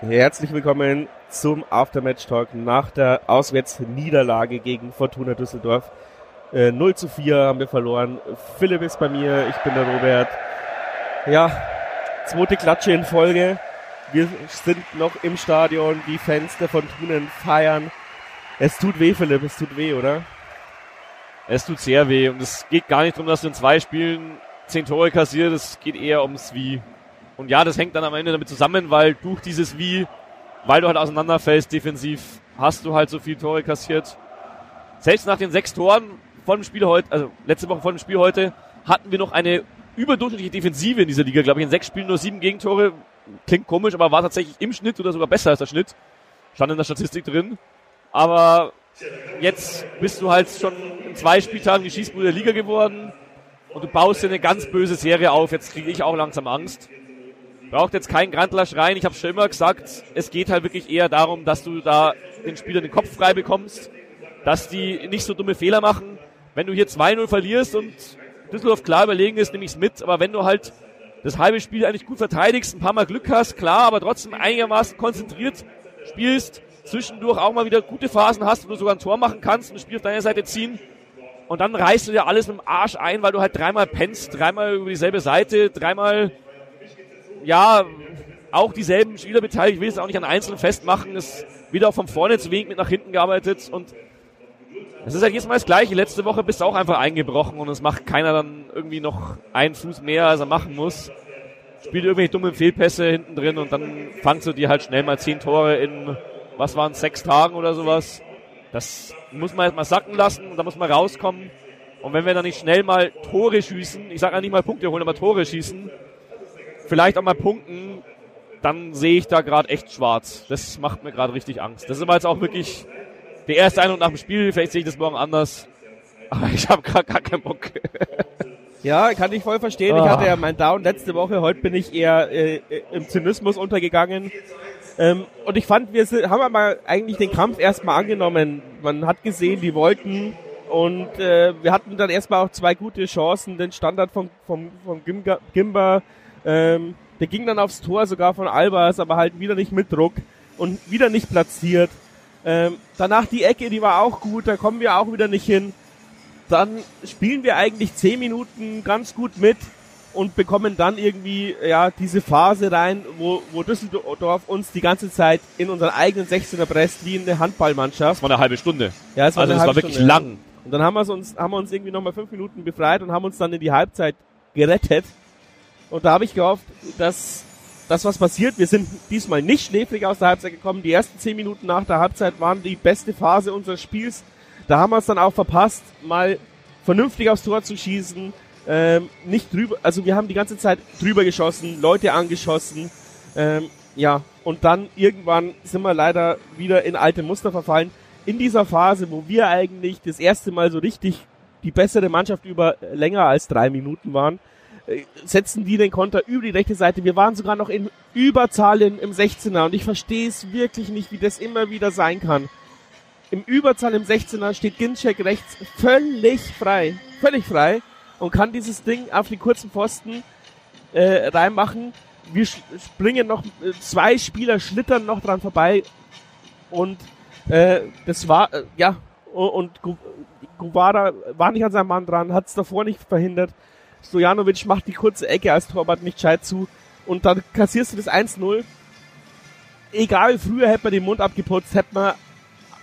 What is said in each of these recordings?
Herzlich willkommen zum Aftermatch-Talk nach der Auswärtsniederlage gegen Fortuna Düsseldorf. 0:4 haben wir verloren. Philipp ist bei mir, ich bin der Robert. Ja, zweite Klatsche in Folge. Wir sind noch im Stadion, die Fans der Fortunen feiern. Es tut weh, Philipp, es tut weh, oder? Es tut sehr weh und es geht gar nicht darum, dass du in 2 Spielen 10 Tore kassierst, es geht eher ums Wie. Und ja, das hängt dann am Ende damit zusammen, weil durch dieses Wie, weil du halt auseinanderfällst defensiv, hast du halt so viele Tore kassiert. Selbst nach den 6 Toren vor dem Spiel heute, also letzte Woche vor dem Spiel heute, hatten wir noch eine überdurchschnittliche Defensive in dieser Liga, glaube ich. In 6 Spielen nur 7 Gegentore. Klingt komisch, aber war tatsächlich im Schnitt oder sogar besser als der Schnitt. Stand in der Statistik drin. Aber jetzt bist du halt schon in 2 Spieltagen die Schießbude der Liga geworden und du baust dir eine ganz böse Serie auf. Jetzt kriege ich auch langsam Angst. Braucht jetzt keinen Grantler schreien, ich habe schon immer gesagt, es geht halt wirklich eher darum, dass du da den Spielern den Kopf frei bekommst, dass die nicht so dumme Fehler machen. Wenn du hier 2-0 verlierst und Düsseldorf klar überlegen ist, nehme ich es mit, aber wenn du halt das halbe Spiel eigentlich gut verteidigst, ein paar Mal Glück hast, klar, aber trotzdem einigermaßen konzentriert spielst, zwischendurch auch mal wieder gute Phasen hast, wo du sogar ein Tor machen kannst und das Spiel auf deiner Seite ziehen und dann reißt du dir alles mit dem Arsch ein, weil du halt 3-mal pennst, 3-mal über dieselbe Seite, 3-mal ja, auch dieselben Spieler beteiligt. Ich will es auch nicht an Einzelnen festmachen. Es ist wieder auch von vorne zu wenig mit nach hinten gearbeitet. Und es ist halt jedes Mal das Gleiche. Letzte Woche bist du auch einfach eingebrochen und es macht keiner dann irgendwie noch einen Fuß mehr, als er machen muss. Spielt irgendwelche dummen Fehlpässe hinten drin und dann fangst du dir halt schnell mal 10 Tore in, was waren 6 Tagen oder sowas. Das muss man erstmal sacken lassen und da muss man rauskommen. Und wenn wir dann nicht schnell mal Tore schießen, ich sage ja nicht mal Punkte holen, aber Tore schießen, vielleicht auch mal punkten, dann sehe ich da gerade echt schwarz. Das macht mir gerade richtig Angst. Das ist aber jetzt auch wirklich der erste Eindruck nach dem Spiel. Vielleicht sehe ich das morgen anders. Aber ich habe gerade gar keinen Bock. Ja, kann ich voll verstehen. Ich hatte ja mein Down letzte Woche. Heute bin ich eher im Zynismus untergegangen. Und ich fand, wir haben aber eigentlich den Kampf erstmal angenommen. Man hat gesehen, die wollten. Und wir hatten dann erstmal auch 2 gute Chancen. Den Standard von Gimba. Der ging dann aufs Tor sogar von Albers, aber halt wieder nicht mit Druck und wieder nicht platziert. Danach die Ecke, die war auch gut, da kommen wir auch wieder nicht hin. Dann spielen wir eigentlich 10 Minuten ganz gut mit und bekommen dann irgendwie ja diese Phase rein, wo Düsseldorf uns die ganze Zeit in unseren eigenen 16er presst wie eine Handballmannschaft. Das war eine halbe Stunde. Ja, das war also das war wirklich Stunde, lang. Ja. Und dann haben wir uns irgendwie nochmal 5 Minuten befreit und haben uns dann in die Halbzeit gerettet. Und da habe ich gehofft, dass das was passiert. Wir sind diesmal nicht schläfrig aus der Halbzeit gekommen. Die ersten 10 Minuten nach der Halbzeit waren die beste Phase unseres Spiels. Da haben wir es dann auch verpasst, mal vernünftig aufs Tor zu schießen. Nicht drüber, also wir haben die ganze Zeit drüber geschossen, Leute angeschossen. Ja, und dann irgendwann sind wir leider wieder in alte Muster verfallen. In dieser Phase, wo wir eigentlich das erste Mal so richtig die bessere Mannschaft über länger als 3 Minuten waren, setzen die den Konter über die rechte Seite. Wir waren sogar noch in Überzahl im 16er und ich verstehe es wirklich nicht, wie das immer wieder sein kann. Im Überzahl im 16er steht Ginczek rechts völlig frei und kann dieses Ding auf die kurzen Pfosten reinmachen. Wir springen noch, 2 Spieler schlittern noch dran vorbei und das war, ja, und Guvara war nicht an seinem Mann dran, hat es davor nicht verhindert. Stojanovic macht die kurze Ecke als Torwart nicht gescheit zu und dann kassierst du das 1-0. Egal, früher hätte man den Mund abgeputzt, hätte man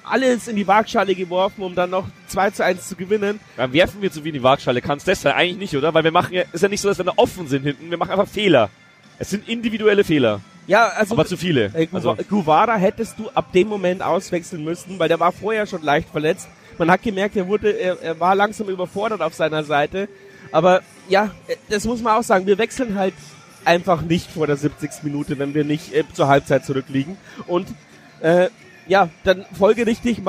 alles in die Waagschale geworfen, um dann noch 2-1 zu gewinnen. Dann werfen wir zu viel in die Waagschale, kannst das ja eigentlich nicht, oder? Weil wir machen ja, ist ja nicht so, dass wir da offen sind hinten, wir machen einfach Fehler. Es sind individuelle Fehler. Ja, also. Aber zu viele. Guvara hättest du ab dem Moment auswechseln müssen, weil der war vorher schon leicht verletzt. Man hat gemerkt, er war langsam überfordert auf seiner Seite. Aber ja, das muss man auch sagen, wir wechseln halt einfach nicht vor der 70. Minute, wenn wir nicht zur Halbzeit zurückliegen. Und ja, dann folgerichtig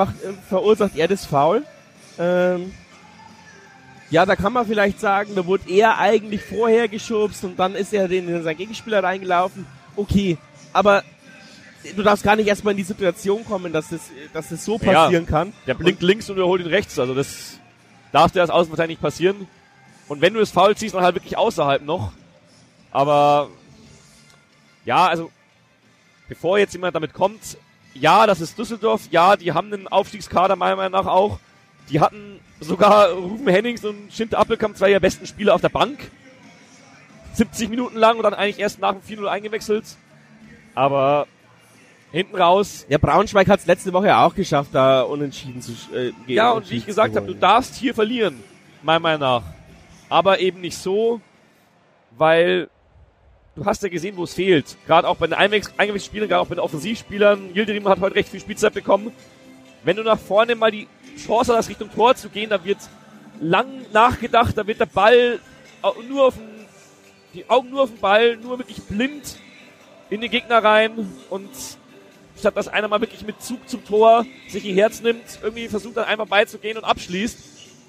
verursacht er das Foul. Ja, da kann man vielleicht sagen, da wurde er eigentlich vorher geschubst und dann ist er in seinen Gegenspieler reingelaufen. Okay, aber du darfst gar nicht erstmal in die Situation kommen, dass das so passieren kann. Der blinkt und links und überholt ihn rechts, also das darf dir als Außenverteidiger nicht passieren. Und wenn du das Foul ziehst, dann halt wirklich außerhalb noch. Aber ja, also bevor jetzt jemand damit kommt, ja, das ist Düsseldorf, ja, die haben einen Aufstiegskader meiner Meinung nach auch, die hatten sogar Ruben Hennings und Schinti Appelkamp, zwei ihrer besten Spieler auf der Bank, 70 Minuten lang und dann eigentlich erst nach dem 4-0 eingewechselt, aber hinten raus. Ja, Braunschweig hat es letzte Woche auch geschafft, da unentschieden zu gehen. Ja, und wie ich gesagt habe, du darfst hier verlieren, meiner Meinung nach, aber eben nicht so, weil du hast ja gesehen, wo es fehlt. Gerade auch bei den Einwechselspielern, gerade auch bei den Offensivspielern. Yildirim hat heute recht viel Spielzeit bekommen. Wenn du nach vorne mal die Chance hast, Richtung Tor zu gehen, da wird lang nachgedacht, da wird der Ball nur auf den, die Augen nur auf den Ball, nur wirklich blind in den Gegner rein. Und statt dass einer mal wirklich mit Zug zum Tor sich ihr Herz nimmt, irgendwie versucht dann einmal beizugehen und abschließt.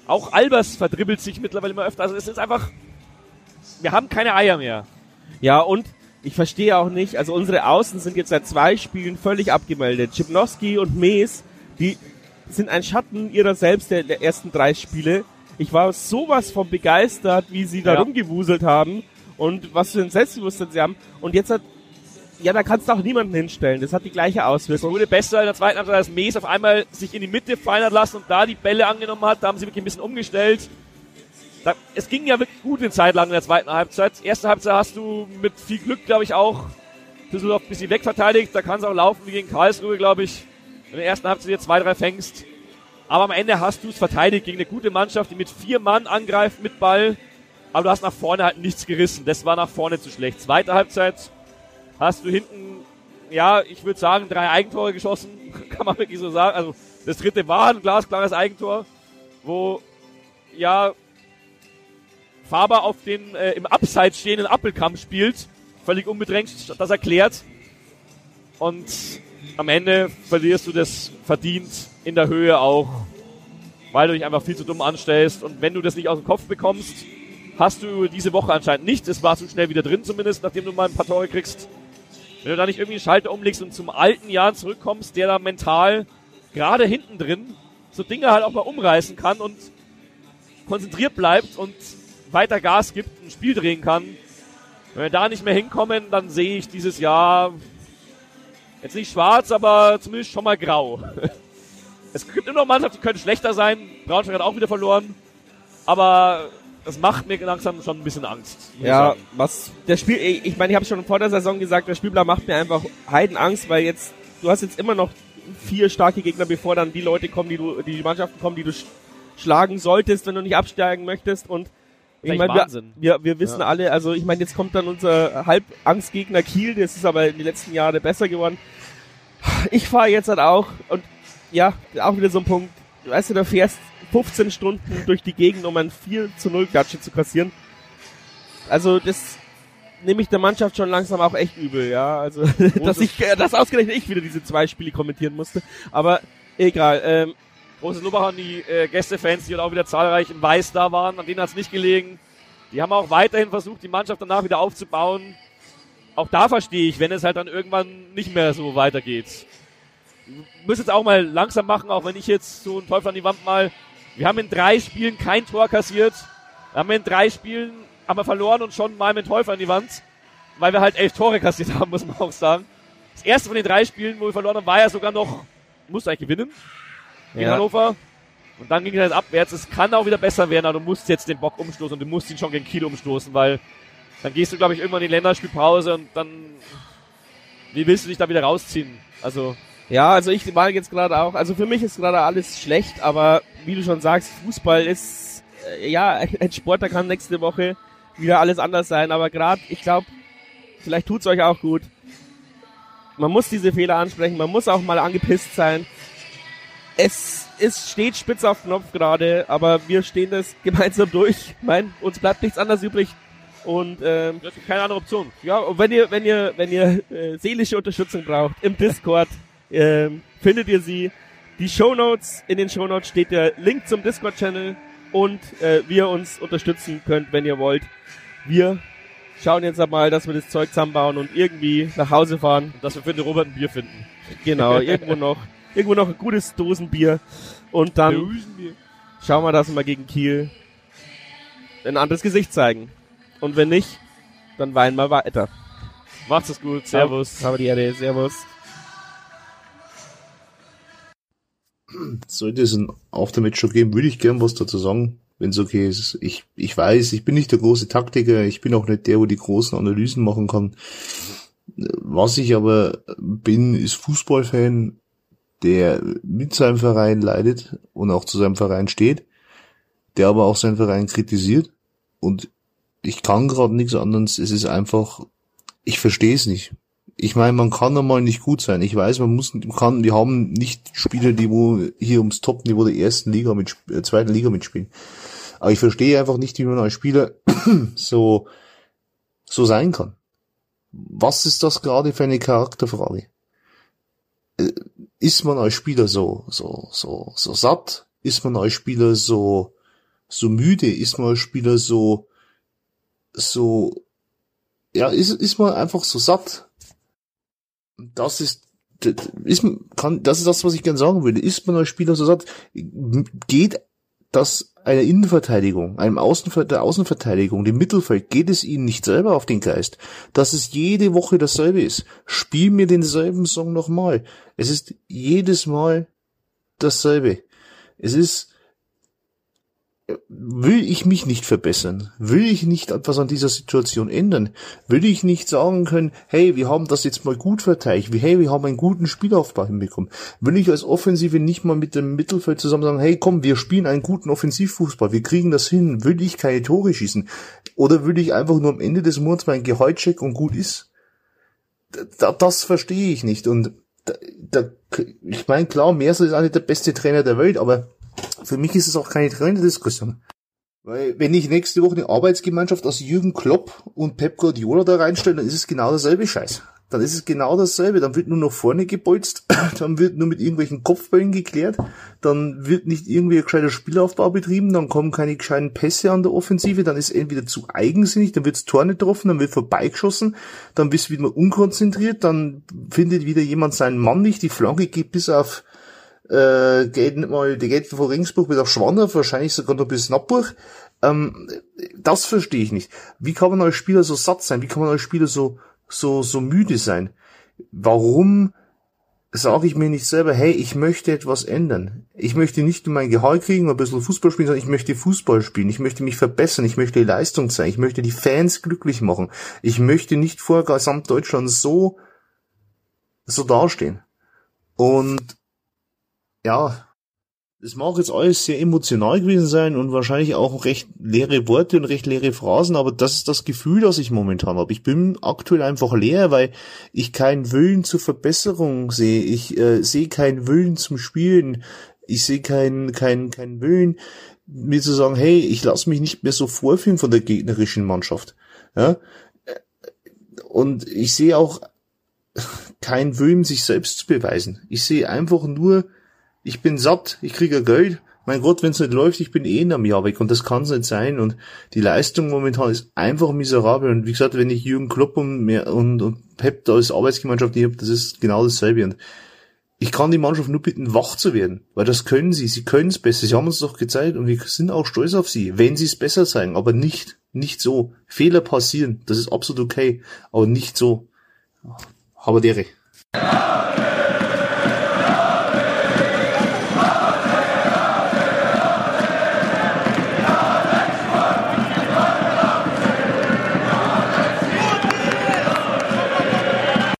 Auch Albers verdribbelt sich mittlerweile immer öfter. Also es ist einfach, wir haben keine Eier mehr. Ja, und ich verstehe auch nicht, also unsere Außen sind jetzt seit 2 Spielen völlig abgemeldet. Chipnowski und Mes, die sind ein Schatten ihrer selbst der ersten 3 Spiele. Ich war sowas von begeistert, wie sie da rumgewuselt haben und was für ein Selbstbewusstsein sie haben. Und jetzt hat, ja, da kannst du auch niemanden hinstellen. Das hat die gleiche Auswirkung. Es wurde besser in der zweiten Halbzeit, dass Mes auf einmal sich in die Mitte fallen hat lassen und da die Bälle angenommen hat. Da haben sie wirklich ein bisschen umgestellt. Es ging ja wirklich gut eine Zeit lang in der zweiten Halbzeit. Erste Halbzeit hast du mit viel Glück, glaube ich, auch Düsseldorf ein bisschen wegverteidigt. Da kann es auch laufen wie gegen Karlsruhe, glaube ich. In der ersten Halbzeit jetzt 2-3 fängst. Aber am Ende hast du es verteidigt gegen eine gute Mannschaft, die mit 4 Mann angreift mit Ball. Aber du hast nach vorne halt nichts gerissen. Das war nach vorne zu schlecht. Zweite Halbzeit hast du hinten, ja, ich würde sagen, 3 Eigentore geschossen. Kann man wirklich so sagen. Also das 3. war ein glasklares Eigentor, wo, ja, Faber auf den im Abseits stehenden Appelkamp spielt, völlig unbedrängt, das erklärt. Und am Ende verlierst du das verdient in der Höhe auch, weil du dich einfach viel zu dumm anstellst. Und wenn du das nicht aus dem Kopf bekommst, hast du diese Woche anscheinend nicht. Es war zu schnell wieder drin zumindest, nachdem du mal ein paar Tore kriegst. Wenn du da nicht irgendwie einen Schalter umlegst und zum alten Jahr zurückkommst, der da mental gerade hinten drin so Dinge halt auch mal umreißen kann und konzentriert bleibt und weiter Gas gibt, ein Spiel drehen kann. Wenn wir da nicht mehr hinkommen, dann sehe ich dieses Jahr jetzt nicht schwarz, aber zumindest schon mal grau. Es gibt immer noch Mannschaften, die können schlechter sein. Braunschweig hat auch wieder verloren. Aber das macht mir langsam schon ein bisschen Angst. Ja, was, das Spiel, ich meine, ich habe schon vor der Saison gesagt, der Spielplan macht mir einfach Heidenangst, weil jetzt, du hast jetzt immer noch 4 starke Gegner, bevor dann die Leute kommen, die Mannschaften kommen, die du schlagen solltest, wenn du nicht absteigen möchtest. Und ich meine, wir wissen alle, also ich meine, jetzt kommt dann unser Halbangstgegner Kiel, das ist aber in den letzten Jahren besser geworden. Ich fahre jetzt halt auch und ja, auch wieder so ein Punkt, weißt du, da fährst 15 Stunden durch die Gegend, um einen 4-0 Klatsche zu kassieren. Also das nehme ich der Mannschaft schon langsam auch echt übel, ja, also dass ausgerechnet ich wieder diese 2 Spiele kommentieren musste, aber egal, Großes Lob an die Gästefans, die auch wieder zahlreich im Weiß da waren. An denen hat es nicht gelegen. Die haben auch weiterhin versucht, die Mannschaft danach wieder aufzubauen. Auch da verstehe ich, wenn es halt dann irgendwann nicht mehr so weitergeht. Müssen jetzt auch mal langsam machen, auch wenn ich jetzt so einen Teufel an die Wand mal. Wir haben in 3 Spielen kein Tor kassiert. Haben wir in 3 Spielen aber verloren und schon mal mit Teufel an die Wand. Weil wir halt 11 Tore kassiert haben, muss man auch sagen. Das erste von den 3 Spielen, wo wir verloren haben, war ja sogar noch, muss eigentlich gewinnen. In Hannover. Und dann ging es halt abwärts. Es kann auch wieder besser werden, aber du musst jetzt den Bock umstoßen und du musst ihn schon gegen Kiel umstoßen, weil dann gehst du, glaube ich, irgendwann in die Länderspielpause und dann, wie willst du dich da wieder rausziehen? Also. Ja, also ich mag jetzt gerade auch, also für mich ist gerade alles schlecht, aber wie du schon sagst, Fußball ist, ja, ein Sport, da kann nächste Woche wieder alles anders sein, aber gerade, ich glaube, vielleicht tut's euch auch gut. Man muss diese Fehler ansprechen, man muss auch mal angepisst sein. Es steht spitz auf Knopf gerade, aber wir stehen das gemeinsam durch. Ich meine, uns bleibt nichts anderes übrig. Und das ist keine andere Option. Ja, und wenn ihr seelische Unterstützung braucht im Discord, findet ihr sie. Die Shownotes, in den Shownotes steht der Link zum Discord-Channel und wie ihr uns unterstützen könnt, wenn ihr wollt. Wir schauen jetzt einmal, dass wir das Zeug zusammenbauen und irgendwie nach Hause fahren. Und dass wir für den Robert ein Bier finden. Genau, irgendwo noch ein gutes Dosenbier und dann schauen wir, dass wir mal gegen Kiel ein anderes Gesicht zeigen. Und wenn nicht, dann weinen wir weiter. Macht es gut. Servus. Haben wir die Erde. Servus. Sollte es ein Aftermatch schon geben, würde ich gern was dazu sagen, wenn es okay ist. Ich weiß, ich bin nicht der große Taktiker, ich bin auch nicht der, wo die großen Analysen machen kann. Was ich aber bin, ist Fußballfan, der mit seinem Verein leidet und auch zu seinem Verein steht, der aber auch seinen Verein kritisiert. Und ich kann gerade nichts anderes, es ist einfach, ich verstehe es nicht. Ich meine, man kann einmal nicht gut sein. Ich weiß, wir haben nicht Spieler, die wo hier ums Top-Niveau der zweiten Liga mitspielen. Aber ich verstehe einfach nicht, wie man als Spieler so sein kann. Was ist das gerade für eine Charakterfrage? Ist man als Spieler so satt? Ist man als Spieler so müde? Ist man als Spieler ist man einfach so satt? Das ist das, was ich gerne sagen würde. Ist man als Spieler so satt? Geht das einer Innenverteidigung, der Außenverteidigung, dem Mittelfeld, geht es ihnen nicht selber auf den Geist, dass es jede Woche dasselbe ist? Spiel mir denselben Song nochmal. Es ist jedes Mal dasselbe. Es ist, will ich mich nicht verbessern? Will ich nicht etwas an dieser Situation ändern? Will ich nicht sagen können, hey, wir haben das jetzt mal gut verteilt, hey, wir haben einen guten Spielaufbau hinbekommen? Will ich als Offensive nicht mal mit dem Mittelfeld zusammen sagen, hey, komm, wir spielen einen guten Offensivfußball, wir kriegen das hin, will ich keine Tore schießen? Oder will ich einfach nur am Ende des Monats mein Gehalt checken und gut ist? Das verstehe ich nicht. Und ich meine, klar, Mercer ist auch nicht der beste Trainer der Welt, aber für mich ist es auch keine Trainerdiskussion. Weil, wenn ich nächste Woche eine Arbeitsgemeinschaft aus Jürgen Klopp und Pep Guardiola da reinstelle, dann ist es genau derselbe Scheiß. Dann ist es genau dasselbe. Dann wird nur noch vorne gebolzt, dann wird nur mit irgendwelchen Kopfbällen geklärt, dann wird nicht irgendwie ein gescheiter Spielaufbau betrieben, dann kommen keine gescheiten Pässe an der Offensive, dann ist entweder zu eigensinnig, dann wird das Tor nicht getroffen, dann wird vorbeigeschossen, dann bist du wieder unkonzentriert, dann findet wieder jemand seinen Mann nicht, die Flanke geht bis auf die geht von Ringsburg bis auf Schwandorf, wahrscheinlich sogar noch bis Nappburg. Das verstehe ich nicht. Wie kann man als Spieler so satt sein? Wie kann man als Spieler so müde sein? Warum sage ich mir nicht selber, hey, ich möchte etwas ändern. Ich möchte nicht nur mein Gehalt kriegen und ein bisschen Fußball spielen, sondern ich möchte Fußball spielen. Ich möchte mich verbessern. Ich möchte Leistung zeigen. Ich möchte die Fans glücklich machen. Ich möchte nicht vor gesamt Deutschland so dastehen. Und ja, das mag jetzt alles sehr emotional gewesen sein und wahrscheinlich auch recht leere Worte und recht leere Phrasen, aber das ist das Gefühl, das ich momentan habe. Ich bin aktuell einfach leer, weil ich keinen Willen zur Verbesserung sehe. Ich sehe keinen Willen zum Spielen. Ich sehe keinen Willen, mir zu sagen, hey, ich lasse mich nicht mehr so vorführen von der gegnerischen Mannschaft. Ja? Und ich sehe auch keinen Willen, sich selbst zu beweisen. Ich sehe einfach nur, ich bin satt, ich kriege ja Geld. Mein Gott, wenn es nicht läuft, ich bin eh in einem Jahr weg und das kann es nicht sein. Und die Leistung momentan ist einfach miserabel. Und wie gesagt, wenn ich Jürgen Klopp und Pep da als Arbeitsgemeinschaft nicht habe, das ist genau dasselbe. Und ich kann die Mannschaft nur bitten, wach zu werden, weil das können sie. Sie können es besser. Sie haben uns doch gezeigt und wir sind auch stolz auf sie, wenn sie es besser zeigen. Aber nicht so. Fehler passieren, das ist absolut okay, aber nicht so. Haberdere.